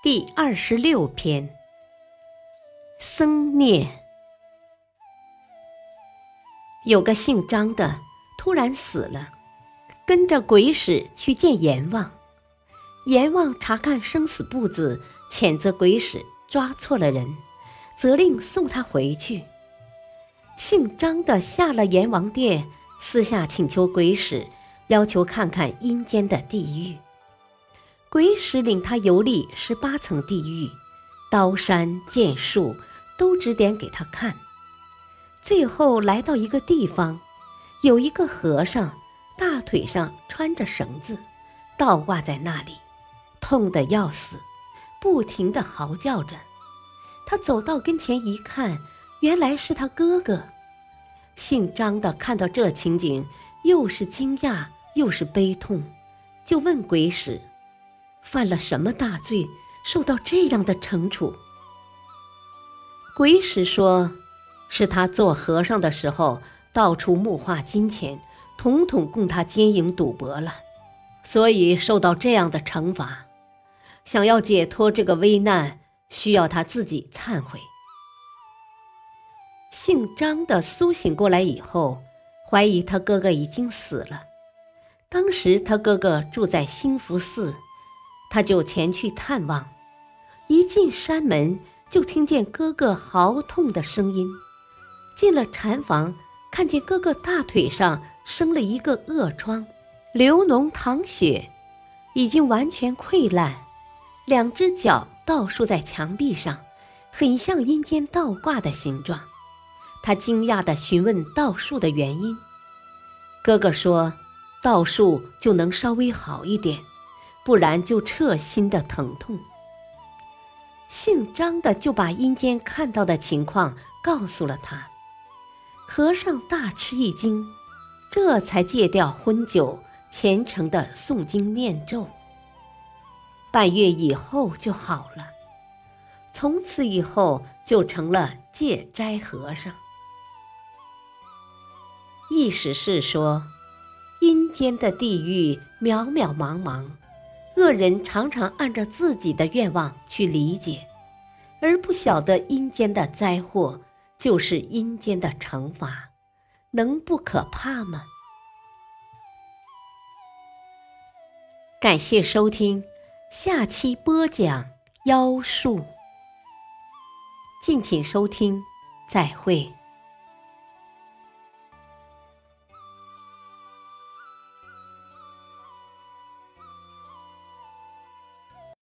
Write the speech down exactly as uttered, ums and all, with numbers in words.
第二十六篇，僧孽。有个姓张的突然死了，跟着鬼使去见阎王。阎王查看生死簿子，谴责鬼使抓错了人，责令送他回去。姓张的下了阎王殿，私下请求鬼使，要求看看阴间的地狱。鬼使领他游历十八层地狱，刀山剑树都指点给他看。最后来到一个地方，有一个和尚，大腿上穿着绳子，倒挂在那里，痛得要死，不停地嚎叫着。他走到跟前一看，原来是他哥哥。姓张的看到这情景，又是惊讶又是悲痛，就问鬼使犯了什么大罪，受到这样的惩处？鬼使说，是他做和尚的时候，到处募化金钱，统统供他经营赌博了，所以受到这样的惩罚。想要解脱这个危难，需要他自己忏悔。姓张的苏醒过来以后，怀疑他哥哥已经死了。当时他哥哥住在兴福寺，他就前去探望，一进山门就听见哥哥嚎痛的声音。进了禅房，看见哥哥大腿上生了一个恶疮，流脓淌血，已经完全溃烂，两只脚倒竖在墙壁上，很像阴间倒挂的形状。他惊讶地询问道术的原因，哥哥说道术就能稍微好一点，不然就彻心的疼痛。姓张的就把阴间看到的情况告诉了他，和尚大吃一惊，这才戒掉荤酒，虔诚的诵经念咒。半月以后就好了，从此以后就成了戒斋和尚。意思是说，阴间的地狱渺渺茫茫，恶人常常按照自己的愿望去理解，而不晓得阴间的灾祸就是阴间的惩罚，能不可怕吗？感谢收听，下期播讲妖术。敬请收听，再会。